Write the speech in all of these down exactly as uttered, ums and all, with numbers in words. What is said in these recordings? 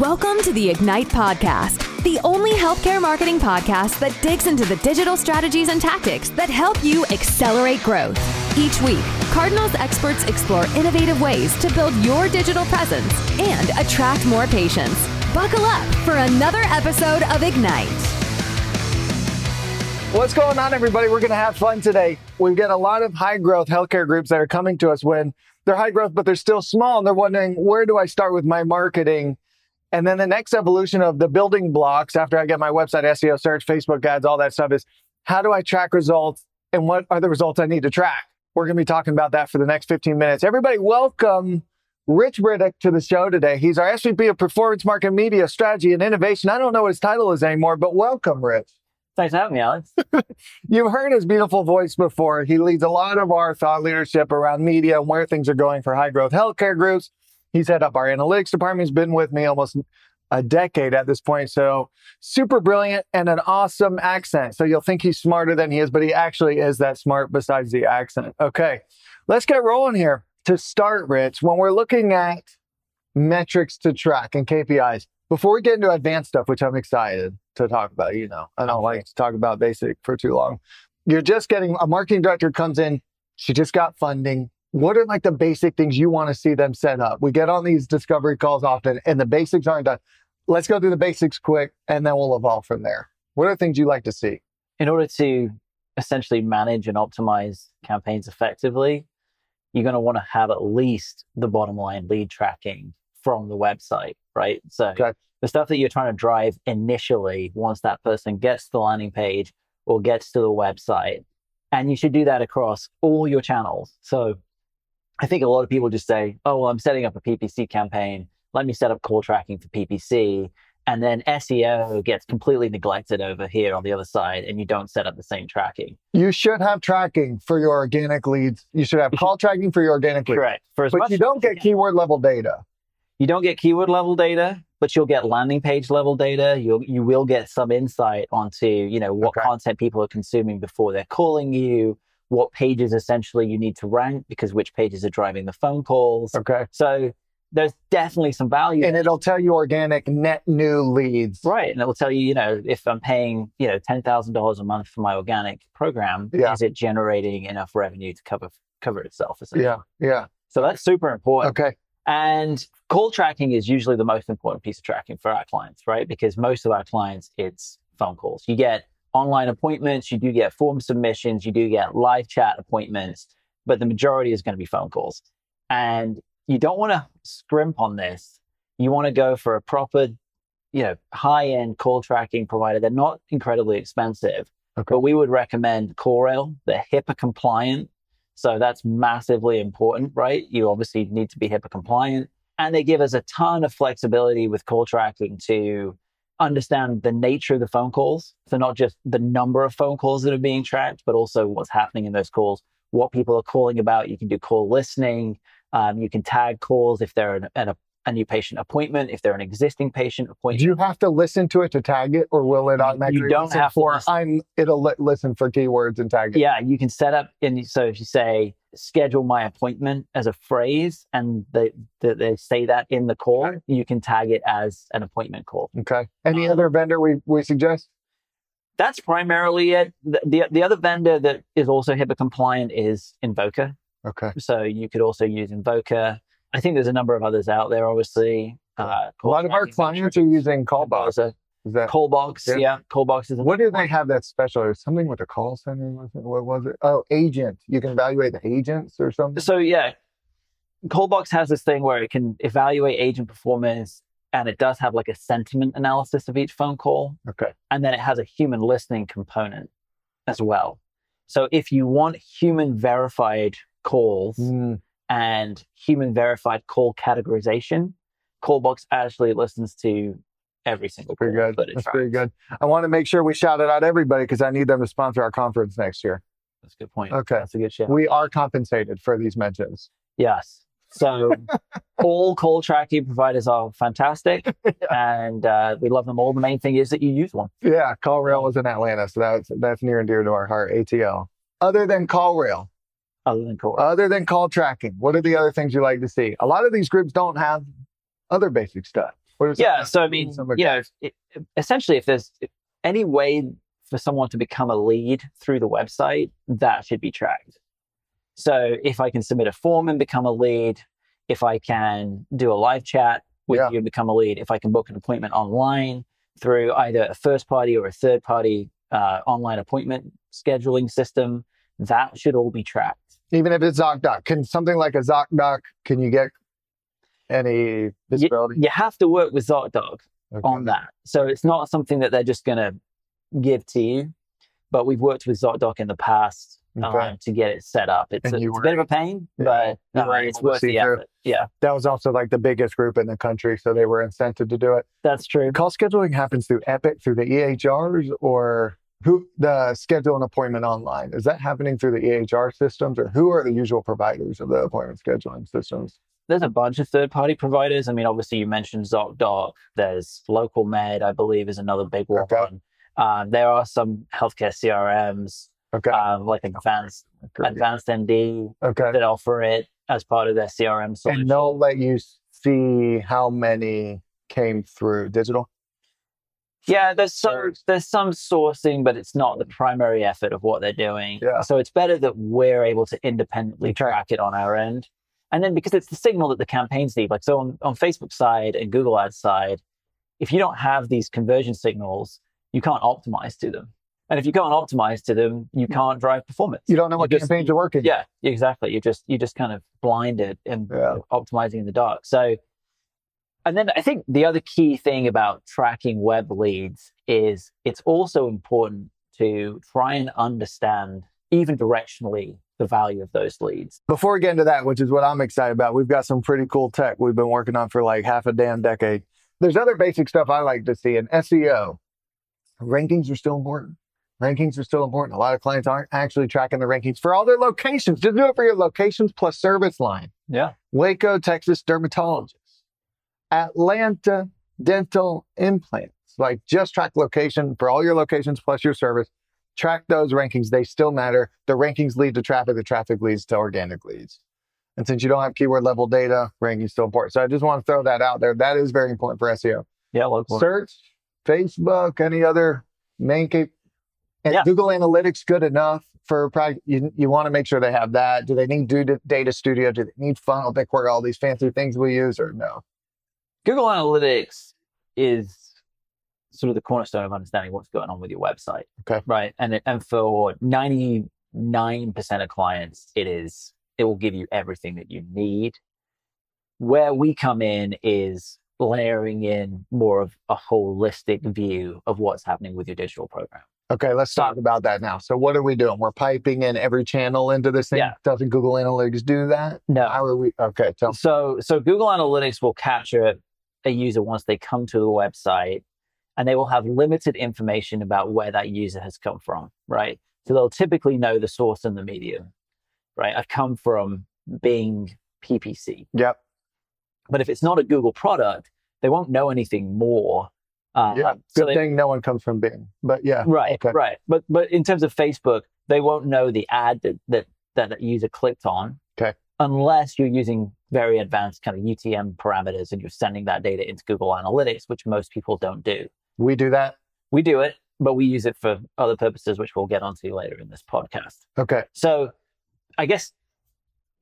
Welcome to the Ignite Podcast, the only healthcare marketing podcast that digs into the digital strategies and tactics that help you accelerate growth. Each week, Cardinals experts explore innovative ways to build your digital presence and attract more patients. Buckle up for another episode of Ignite. What's going on, everybody? We're going to have fun today. We've got a lot of high-growth healthcare groups that are coming to us when they're high-growth, but they're still small, and they're wondering, where do I start with my marketing? And then the next evolution of the building blocks after I get my website, S E O, search, Facebook ads, all that stuff is, how do I track results and what are the results I need to track? We're going to be talking about that for the next fifteen minutes. Everybody, welcome Rich Briddock to the show today. He's our S V P of Performance Marketing, Media, Strategy, and Innovation. I don't know what his title is anymore, but welcome, Rich. Thanks for having me, Alex. You've heard his beautiful voice before. He leads a lot of our thought leadership around media and where things are going for high-growth healthcare groups. He's head up our analytics department. He's been with me almost a decade at this point. So super brilliant and an awesome accent. So you'll think he's smarter than he is, but he actually is that smart besides the accent. Okay, let's get rolling here. To start, Rich, when we're looking at metrics to track and K P Is, before we get into advanced stuff, which I'm excited to talk about, you know, I don't like to talk about basic for too long. You're just getting, a marketing director comes in, she just got funding. What are like the basic things you want to see them set up? We get on these discovery calls often and the basics aren't done. Let's go through the basics quick and then we'll evolve from there. What are things you like to see? In order to essentially manage and optimize campaigns effectively, you're going to want to have at least the bottom line lead tracking from the website, right? So okay. The stuff that you're trying to drive initially once that person gets to the landing page or gets to the website. And you should do that across all your channels. So I think a lot of people just say, oh, well, I'm setting up a P P C campaign. Let me set up call tracking for P P C. And then S E O gets completely neglected over here on the other side, and you don't set up the same tracking. You should have tracking for your organic leads. You should have call tracking for your organic leads. Correct. For as but much you don't get keyword level data. You don't get keyword level data, but you'll get landing page level data. You'll, you will get some insight onto, you know, what okay. content people are consuming before they're calling you, what pages essentially you need to rank because which pages are driving the phone calls. Okay. So there's definitely some value. And it'll tell you organic net new leads. Right. And it will tell you, you know, if I'm paying, you know, ten thousand dollars a month for my organic program, yeah. is it generating enough revenue to cover cover itself? Essentially? Yeah. Yeah. So that's super important. Okay. And call tracking is usually the most important piece of tracking for our clients, right? Because most of our clients, it's phone calls. You get online appointments, you do get form submissions, you do get live chat appointments, but the majority is going to be phone calls. And you don't want to scrimp on this. You want to go for a proper, you know, high-end call tracking provider. They're not incredibly expensive, okay. but we would recommend CallRail. They're HIPAA compliant. So that's massively important, right? You obviously need to be HIPAA compliant. And they give us a ton of flexibility with call tracking to understand the nature of the phone calls. So not just the number of phone calls that are being tracked, but also what's happening in those calls, what people are calling about. You can do call listening. Um, you can tag calls if they're an, an, a new patient appointment, if they're an existing patient appointment. Do you have to listen to it to tag it, or will it automatically you don't listen have to for, listen. I'm, it'll li- listen for keywords and tag it? Yeah, you can set up, and so if you say, schedule my appointment as a phrase, and they, they, they say that in the call, okay. you can tag it as an appointment call. Okay. Any um, other vendor we, we suggest? That's primarily it. The, the, the other vendor that is also HIPAA compliant is Invoca. Okay. So you could also use Invoca. I think there's a number of others out there, obviously. Uh, a lot of our clients are using Callbox. Is that Callbox? Yeah, yeah. Callbox is. What do they have that's special? Or something with a call center? What was it? Oh, agent. You can evaluate the agents or something. So yeah, Callbox has this thing where it can evaluate agent performance, and it does have like a sentiment analysis of each phone call. Okay. And then it has a human listening component as well. So if you want human verified calls mm. and human verified call categorization, Callbox actually listens to every single pretty good. That's pretty good. I want to make sure we shout it out everybody because I need them to sponsor our conference next year. That's a good point. Okay. That's a good shout. We are compensated for these mentions. Yes. So all call tracking providers are fantastic yeah. and uh, we love them all. The main thing is that you use one. Yeah. CallRail is in Atlanta. So that's, that's near and dear to our heart, A T L. Other than CallRail. Other than call. Other than call tracking. What are the other things you like to see? A lot of these groups don't have other basic stuff. Or yeah. So, I mean, like you know, if, it, essentially, if there's if any way for someone to become a lead through the website, that should be tracked. So if I can submit a form and become a lead, if I can do a live chat with yeah. you and become a lead, if I can book an appointment online through either a first party or a third party uh, online appointment scheduling system, that should all be tracked. Even if it's ZocDoc, can something like a ZocDoc, can you get any visibility? You, you have to work with ZocDoc okay. on that. So it's not something that they're just going to give to you, but we've worked with ZocDoc in the past okay. um, to get it set up. It's, a, it's were, a bit of a pain, yeah, but uh, it's worth the effort. Through. Yeah. That was also like the biggest group in the country, so they were incented to do it. That's true. Call scheduling happens through Epic, through the E H Rs, or who the schedule an appointment online. Is that happening through the E H R systems, or who are the usual providers of the appointment scheduling systems? There's a bunch of third-party providers. I mean, obviously, you mentioned ZocDoc. There's Local Med, I believe, is another big one. Okay. Um, there are some healthcare C R Ms, okay. um, like Advanced okay. Advanced M D, okay. that offer it as part of their C R M solution. And they'll let you see how many came through digital? Yeah, there's some, there's some sourcing, but it's not the primary effort of what they're doing. Yeah. So it's better that we're able to independently track it on our end. And then because it's the signal that the campaigns need, like so on, on Facebook side and Google Ads side, if you don't have these conversion signals, you can't optimize to them. And if you can't optimize to them, you can't drive performance. You don't know what you campaigns just, are working. Yeah, exactly. You're just, you're just kind of blinded and yeah. optimizing in the dark. So, and then I think the other key thing about tracking web leads is it's also important to try and understand even directionally the value of those leads. Before we get into that, which is what I'm excited about, we've got some pretty cool tech we've been working on for like half a damn decade. There's other basic stuff I like to see in S E O. Rankings are still important. Rankings are still important. A lot of clients aren't actually tracking the rankings for all their locations. Just do it for your locations plus service line. Yeah. Waco, Texas, dermatologists. Atlanta, dental implants. Like just track location for all your locations plus your service. Track those rankings. They still matter. The rankings lead to traffic. The traffic leads to organic leads. And since you don't have keyword level data, rankings still important. So I just want to throw that out there. That is very important for S E O. Yeah, local search, Facebook, any other main cap, and yeah. Google Analytics good enough for practice. You, you want to make sure they have that. Do they need do Data Studio? Do they need Funnel, BigQuery, all these fancy things we use, or no? Google Analytics is sort of the cornerstone of understanding what's going on with your website. Okay. Right. And it, and for ninety-nine percent of clients, it is, it will give you everything that you need. Where we come in is layering in more of a holistic view of what's happening with your digital program. Okay. Let's so, talk about that now. So what are we doing? We're piping in every channel into this thing. Yeah. Doesn't Google Analytics do that? No. How are we? Okay. Tell so, so Google Analytics will capture a user once they come to the website, and they will have limited information about where that user has come from, right? So they'll typically know the source and the medium, right? I've come from Bing P P C. Yep. But if it's not a Google product, they won't know anything more. Um, yeah, good so they, thing no one comes from Bing, but yeah. Right, okay. right. But but in terms of Facebook, they won't know the ad that that, that that user clicked on. Okay. Unless you're using very advanced kind of U T M parameters and you're sending that data into Google Analytics, which most people don't do. We do that. We do it, but we use it for other purposes, which we'll get onto later in this podcast. Okay. So I guess,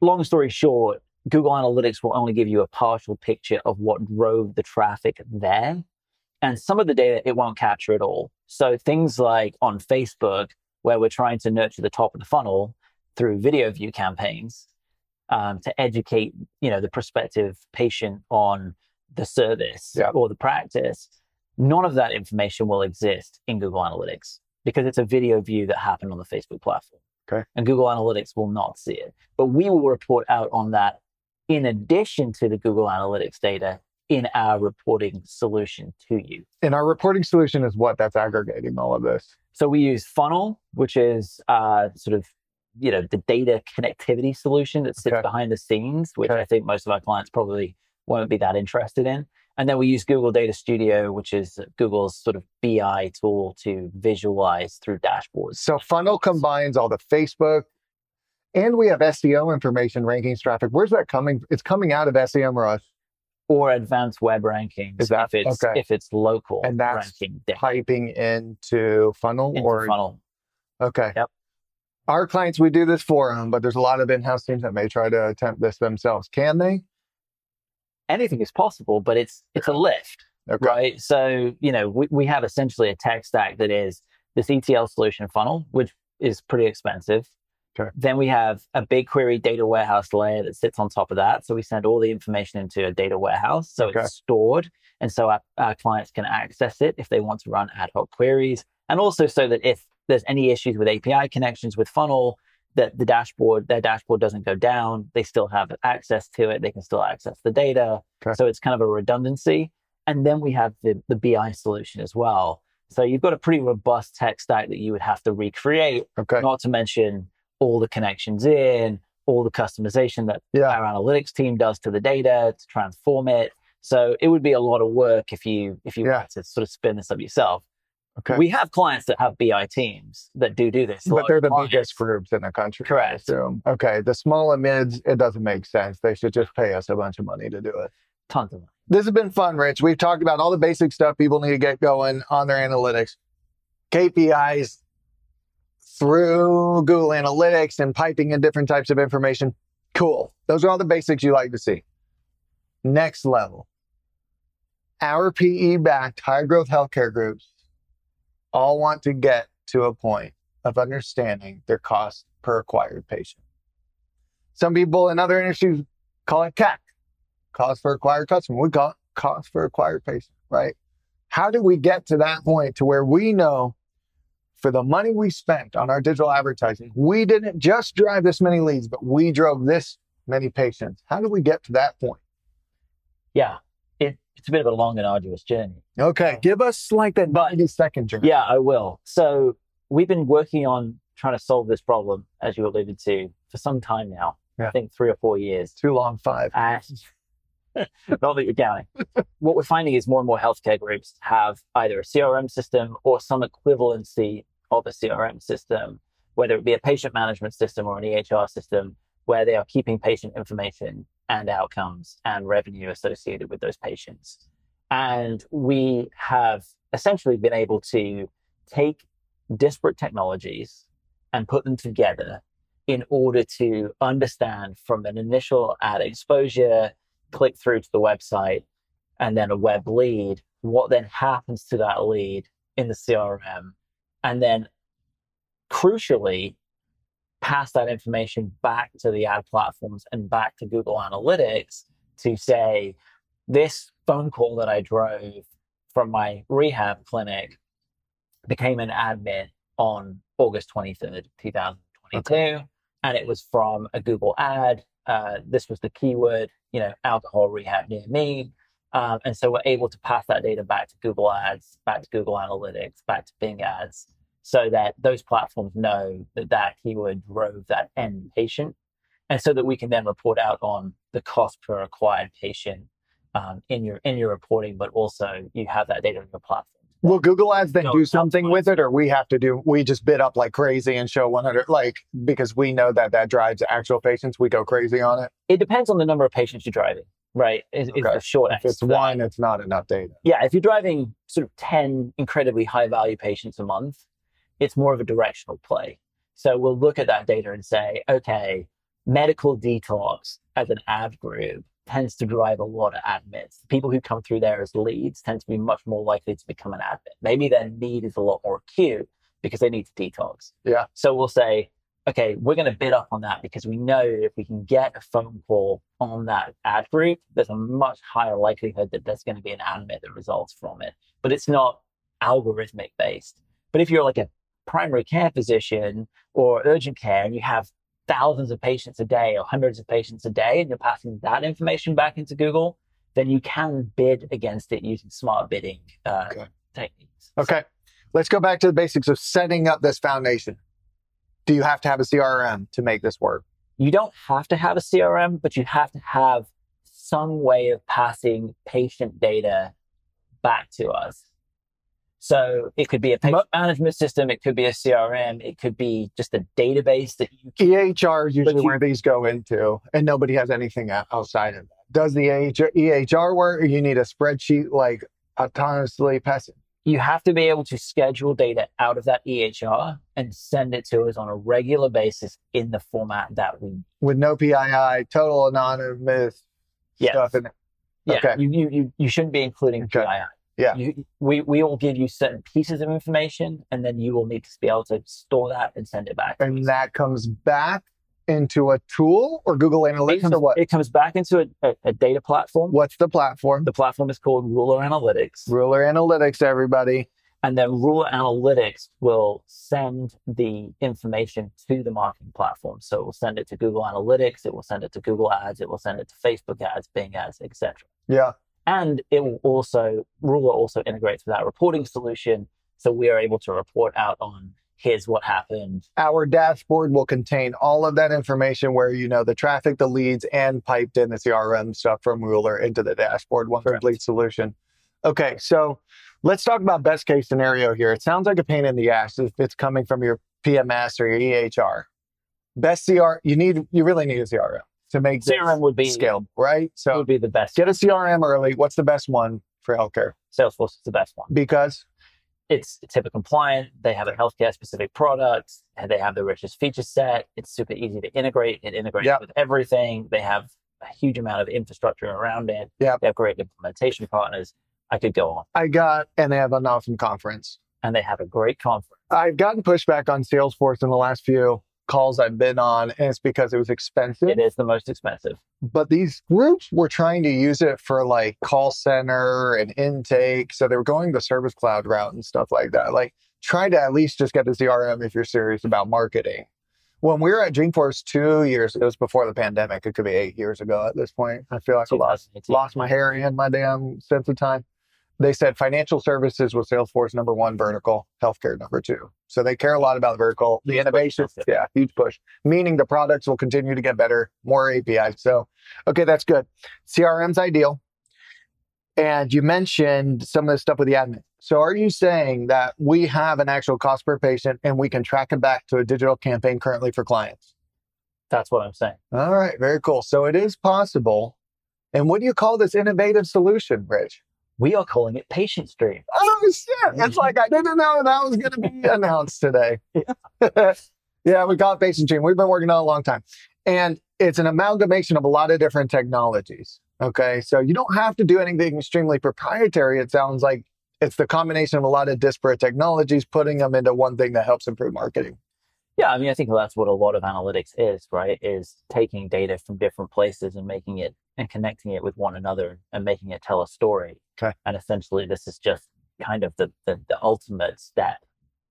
long story short, Google Analytics will only give you a partial picture of what drove the traffic there. And some of the data, it won't capture at all. So things like on Facebook, where we're trying to nurture the top of the funnel through video view campaigns um, to educate, you know, the prospective patient on the service yeah. or the practice. None of that information will exist in Google Analytics because it's a video view that happened on the Facebook platform. Okay. And Google Analytics will not see it. But we will report out on that in addition to the Google Analytics data in our reporting solution to you. And our reporting solution is what? That's aggregating all of this. So we use Funnel, which is uh, sort of, you know, the data connectivity solution that sits okay. behind the scenes, which okay. I think most of our clients probably won't be that interested in. And then we use Google Data Studio, which is Google's sort of B I tool to visualize through dashboards. So Funnel combines all the Facebook, and we have S E O information, rankings, traffic. Where's that coming? It's coming out of SEMrush or advanced web rankings that, if it's okay. if it's local and that's ranking piping into Funnel into or Funnel. Okay. Yep. Our clients, we do this for them, but there's a lot of in-house teams that may try to attempt this themselves. Can they? Anything is possible, but it's it's a lift, okay. right? So, you know, we, we have essentially a tech stack that is this E T L solution Funnel, which is pretty expensive. Okay. Then we have a BigQuery data warehouse layer that sits on top of that. So we send all the information into a data warehouse. So okay. it's stored. And so our, our clients can access it if they want to run ad hoc queries. And also so that if there's any issues with A P I connections with Funnel, that the dashboard, their dashboard doesn't go down. They still have access to it. They can still access the data. Okay. So it's kind of a redundancy. And then we have the, the B I solution as well. So you've got a pretty robust tech stack that you would have to recreate, okay. not to mention all the connections in, all the customization that yeah. our analytics team does to the data to transform it. So it would be a lot of work if you if you yeah. wanted to sort of spin this up yourself. Okay. We have clients that have B I teams that do do this. But they're the clients. biggest groups in the country. Correct. So, okay, the small and mids, it doesn't make sense. They should just pay us a bunch of money to do it. Tons of money. This has been fun, Rich. We've talked about all the basic stuff people need to get going on their analytics. K P Is through Google Analytics and piping in different types of information. Cool. Those are all the basics you like to see. Next level. Our P E-backed high-growth healthcare groups all want to get to a point of understanding their cost per acquired patient. Some people in other industries call it C A C, cost per acquired customer. We call it cost per acquired patient, right? How do we get to that point to where we know for the money we spent on our digital advertising, we didn't just drive this many leads, but we drove this many patients. How do we get to that point? Yeah, it, it's a bit of a long and arduous journey. Okay, um, give us like that ninety second journey. Yeah, I will. So we've been working on trying to solve this problem, as you alluded to, for some time now. Yeah. I think three or four years. Too long, five. Uh, not that you're counting. What we're finding is more and more healthcare groups have either a C R M system or some equivalency of a C R M system, whether it be a patient management system or an E H R system, where they are keeping patient information and outcomes and revenue associated with those patients. And we have essentially been able to take disparate technologies and put them together in order to understand from an initial ad exposure, click through to the website, and then a web lead, what then happens to that lead in the C R M, and then crucially pass that information back to the ad platforms and back to Google Analytics to say, this phone call that I drove from my rehab clinic became an admin on August twenty-third, two thousand twenty-two, okay. and it was from a Google ad. Uh, this was the keyword, you know, alcohol rehab near me. Um, and so we're able to pass that data back to Google Ads, back to Google Analytics, back to Bing Ads, so that those platforms know that that keyword drove that end patient. And so that we can then report out on the cost per acquired patient um, in your in your reporting, but also you have that data on your platform. Will Google Ads then no, do something with it, or we have to do, we just bid up like crazy and show one hundred, like, because we know that that drives actual patients, we go crazy on it? It depends on the number of patients you're driving, right? It's, okay. it's the short answer. If it's one, it's not enough data. Yeah, if you're driving sort of ten incredibly high-value patients a month, it's more of a directional play. So we'll look at that data and say, okay, medical detox as an ad group tends to drive a lot of admins. People who come through there as leads tend to be much more likely to become an admin. Maybe their need is a lot more acute because they need to detox. Yeah. So we'll say, okay, we're going to bid up on that because we know if we can get a phone call on that ad group, there's a much higher likelihood that there's going to be an admin that results from it. But it's not algorithmic based. But if you're like a primary care physician or urgent care and you have thousands of patients a day or hundreds of patients a day, and you're passing that information back into Google, then you can bid against it using smart bidding uh, okay. techniques. Okay, so, let's go back to the basics of setting up this foundation. Do you have to have a C R M to make this work? You don't have to have a C R M, but you have to have some way of passing patient data back to us. So it could be a patient management system, it could be a C R M, it could be just a database that you can... E H R is usually you, where these go into, and nobody has anything outside of that. Does the E H R work, or you need a spreadsheet like autonomously passing? You have to be able to schedule data out of that E H R and send it to us on a regular basis in the format that we need. With no P I I, total anonymous yes. stuff in it. Yeah, okay. you, you, you, you shouldn't be including okay. P I I. Yeah, you, we, we will give you certain pieces of information, and then you will need to be able to store that and send it back. And that comes back into a tool or Google Analytics it comes, or what? It comes back into a, a, a data platform. What's the platform? The platform is called Ruler Analytics. Ruler Analytics, everybody. And then Ruler Analytics will send the information to the marketing platform. So it will send it to Google Analytics. It will send it to Google Ads. It will send it to Facebook Ads, Bing Ads, et cetera. Yeah. And it will also, Ruler also integrates with our reporting solution. So we are able to report out on here's what happened. Our dashboard will contain all of that information where you know the traffic, the leads, and piped in the C R M stuff from Ruler into the dashboard, one Correct. Complete solution. Okay, so let's talk about best case scenario here. It sounds like a pain in the ass if it's coming from your P M S or your E H R. Best C R, you need, you really need a C R M. To make C R M would be scaled, right? So would be the best. Get a C R M early. What's the best one for healthcare? Salesforce is the best one because it's HIPAA compliant. They have a healthcare specific product. They have the richest feature set. It's super easy to integrate. It integrates yep. with everything. They have a huge amount of infrastructure around it. Yep. They have great implementation partners. I could go on. I got, and they have an awesome conference. And they have a great conference. I've gotten pushback on Salesforce in the last few calls I've been on, and it's because it was expensive. It is the most expensive. But these groups were trying to use it for like call center and intake. So they were going the service cloud route and stuff like that. Like try to at least just get the C R M if you're serious about marketing. When we were at Dreamforce two years, it was before the pandemic. It could be eight years ago at this point. I feel like I lost, lost my hair and my damn sense of time. They said financial services was Salesforce number one vertical, healthcare number two. So they care a lot about the vertical, the innovation. Yeah, huge push. Meaning the products will continue to get better, more A P Is. So, okay, that's good. C R M's ideal. And you mentioned some of the stuff with the admin. So are you saying that we have an actual cost per patient and we can track it back to a digital campaign currently for clients? That's what I'm saying. All right, very cool. So it is possible. And what do you call this innovative solution, Rich? We are calling it Patient Stream. Oh, shit. It's like I didn't know that was going to be announced today. Yeah. Yeah, we call it Patient Stream. We've been working on it a long time. And it's an amalgamation of a lot of different technologies. Okay, so you don't have to do anything extremely proprietary. It sounds like it's the combination of a lot of disparate technologies, putting them into one thing that helps improve marketing. Yeah, I mean, I think that's what a lot of analytics is, right? Is taking data from different places and making it and connecting it with one another and making it tell a story. Okay. And essentially, this is just kind of the, the, the ultimate step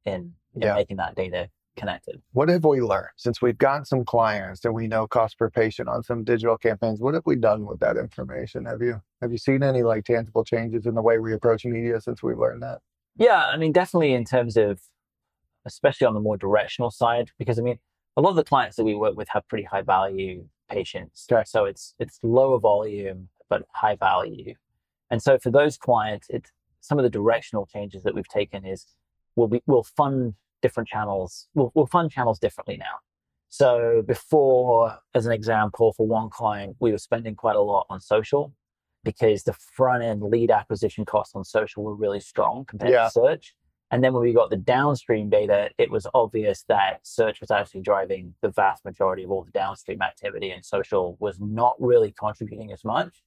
in, in yeah. making that data connected. What have we learned? Since we've got some clients and we know cost per patient on some digital campaigns, what have we done with that information? Have you have you seen any like tangible changes in the way we approach media since we've learned that? Yeah, I mean, definitely in terms of, especially on the more directional side, because I mean, a lot of the clients that we work with have pretty high value patients. Okay. So it's it's lower volume, but high value. And so for those clients, it's some of the directional changes that we've taken is we'll, be, we'll fund different channels. We'll, we'll fund channels differently now. So before, as an example, for one client, we were spending quite a lot on social because the front end lead acquisition costs on social were really strong compared yeah. to search. And then when we got the downstream data, it was obvious that search was actually driving the vast majority of all the downstream activity and social was not really contributing as much.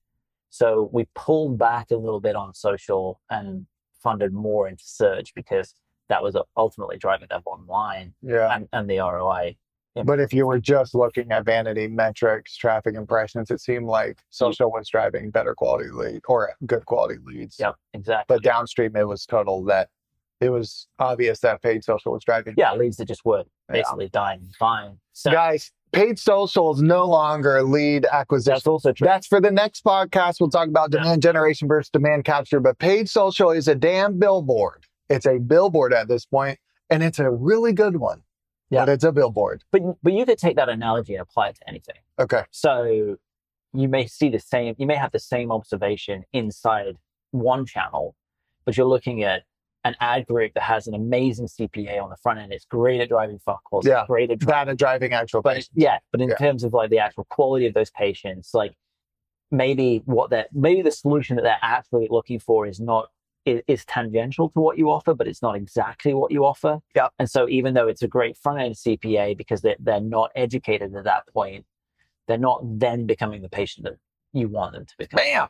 So we pulled back a little bit on social and funded more into search because that was ultimately driving that bottom line yeah. and, and the R O I. But if you were just looking at vanity metrics, traffic impressions, it seemed like social was driving better quality lead or good quality leads. Yeah, exactly. But downstream, it was total that it was obvious that paid social was driving. Yeah, leads that just were basically yeah. dying. Fine. So, guys. Paid social is no longer lead acquisition. That's also true. That's for the next podcast. We'll talk about demand yeah. generation versus demand capture. But paid social is a damn billboard. It's a billboard at this point, and it's a really good one. Yeah, but it's a billboard. But but you could take that analogy and apply it to anything. Okay. So you may see the same. You may have the same observation inside one channel, but you're looking at an ad group that has an amazing C P A on the front end. It's great at driving phone calls. Yeah, great at driving, and driving actual patients. Yeah, but in yeah. terms of like the actual quality of those patients, like maybe what they're, maybe the solution that they're actually looking for is not is, is tangential to what you offer, but it's not exactly what you offer. Yeah, and so even though it's a great front end C P A, because they're they're not educated at that point, they're not then becoming the patient that you want them to become. Bam,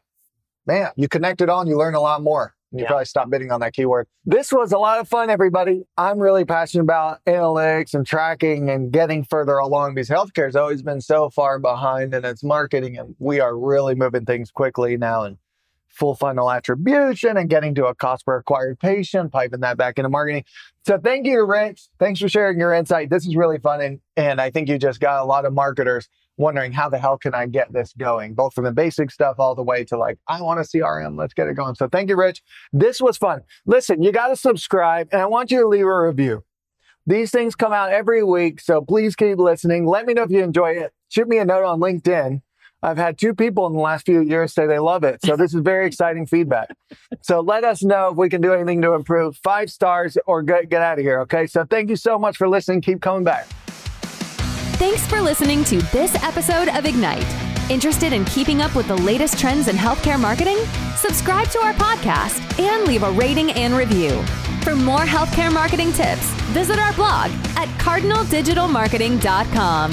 man, you connect it on, you learn a lot more. You yeah. probably stop bidding on that keyword. This was a lot of fun, everybody. I'm really passionate about analytics and tracking and getting further along, because healthcare has always been so far behind in its marketing, and we are really moving things quickly now in full funnel attribution and getting to a cost per acquired patient, piping that back into marketing. So thank you, Rich. Thanks for sharing your insight. This is really fun, and, and I think you just got a lot of marketers wondering, how the hell can I get this going? Both from the basic stuff all the way to like, I want a C R M, let's get it going. So thank you, Rich. This was fun. Listen, you got to subscribe, and I want you to leave a review. These things come out every week, so please keep listening. Let me know if you enjoy it. Shoot me a note on LinkedIn. I've had two people in the last few years say they love it. So this is very exciting feedback. So let us know if we can do anything to improve. Five stars or get, get out of here, okay? So thank you so much for listening. Keep coming back. Thanks for listening to this episode of Ignite. Interested in keeping up with the latest trends in healthcare marketing? Subscribe to our podcast and leave a rating and review. For more healthcare marketing tips, visit our blog at cardinal digital marketing dot com.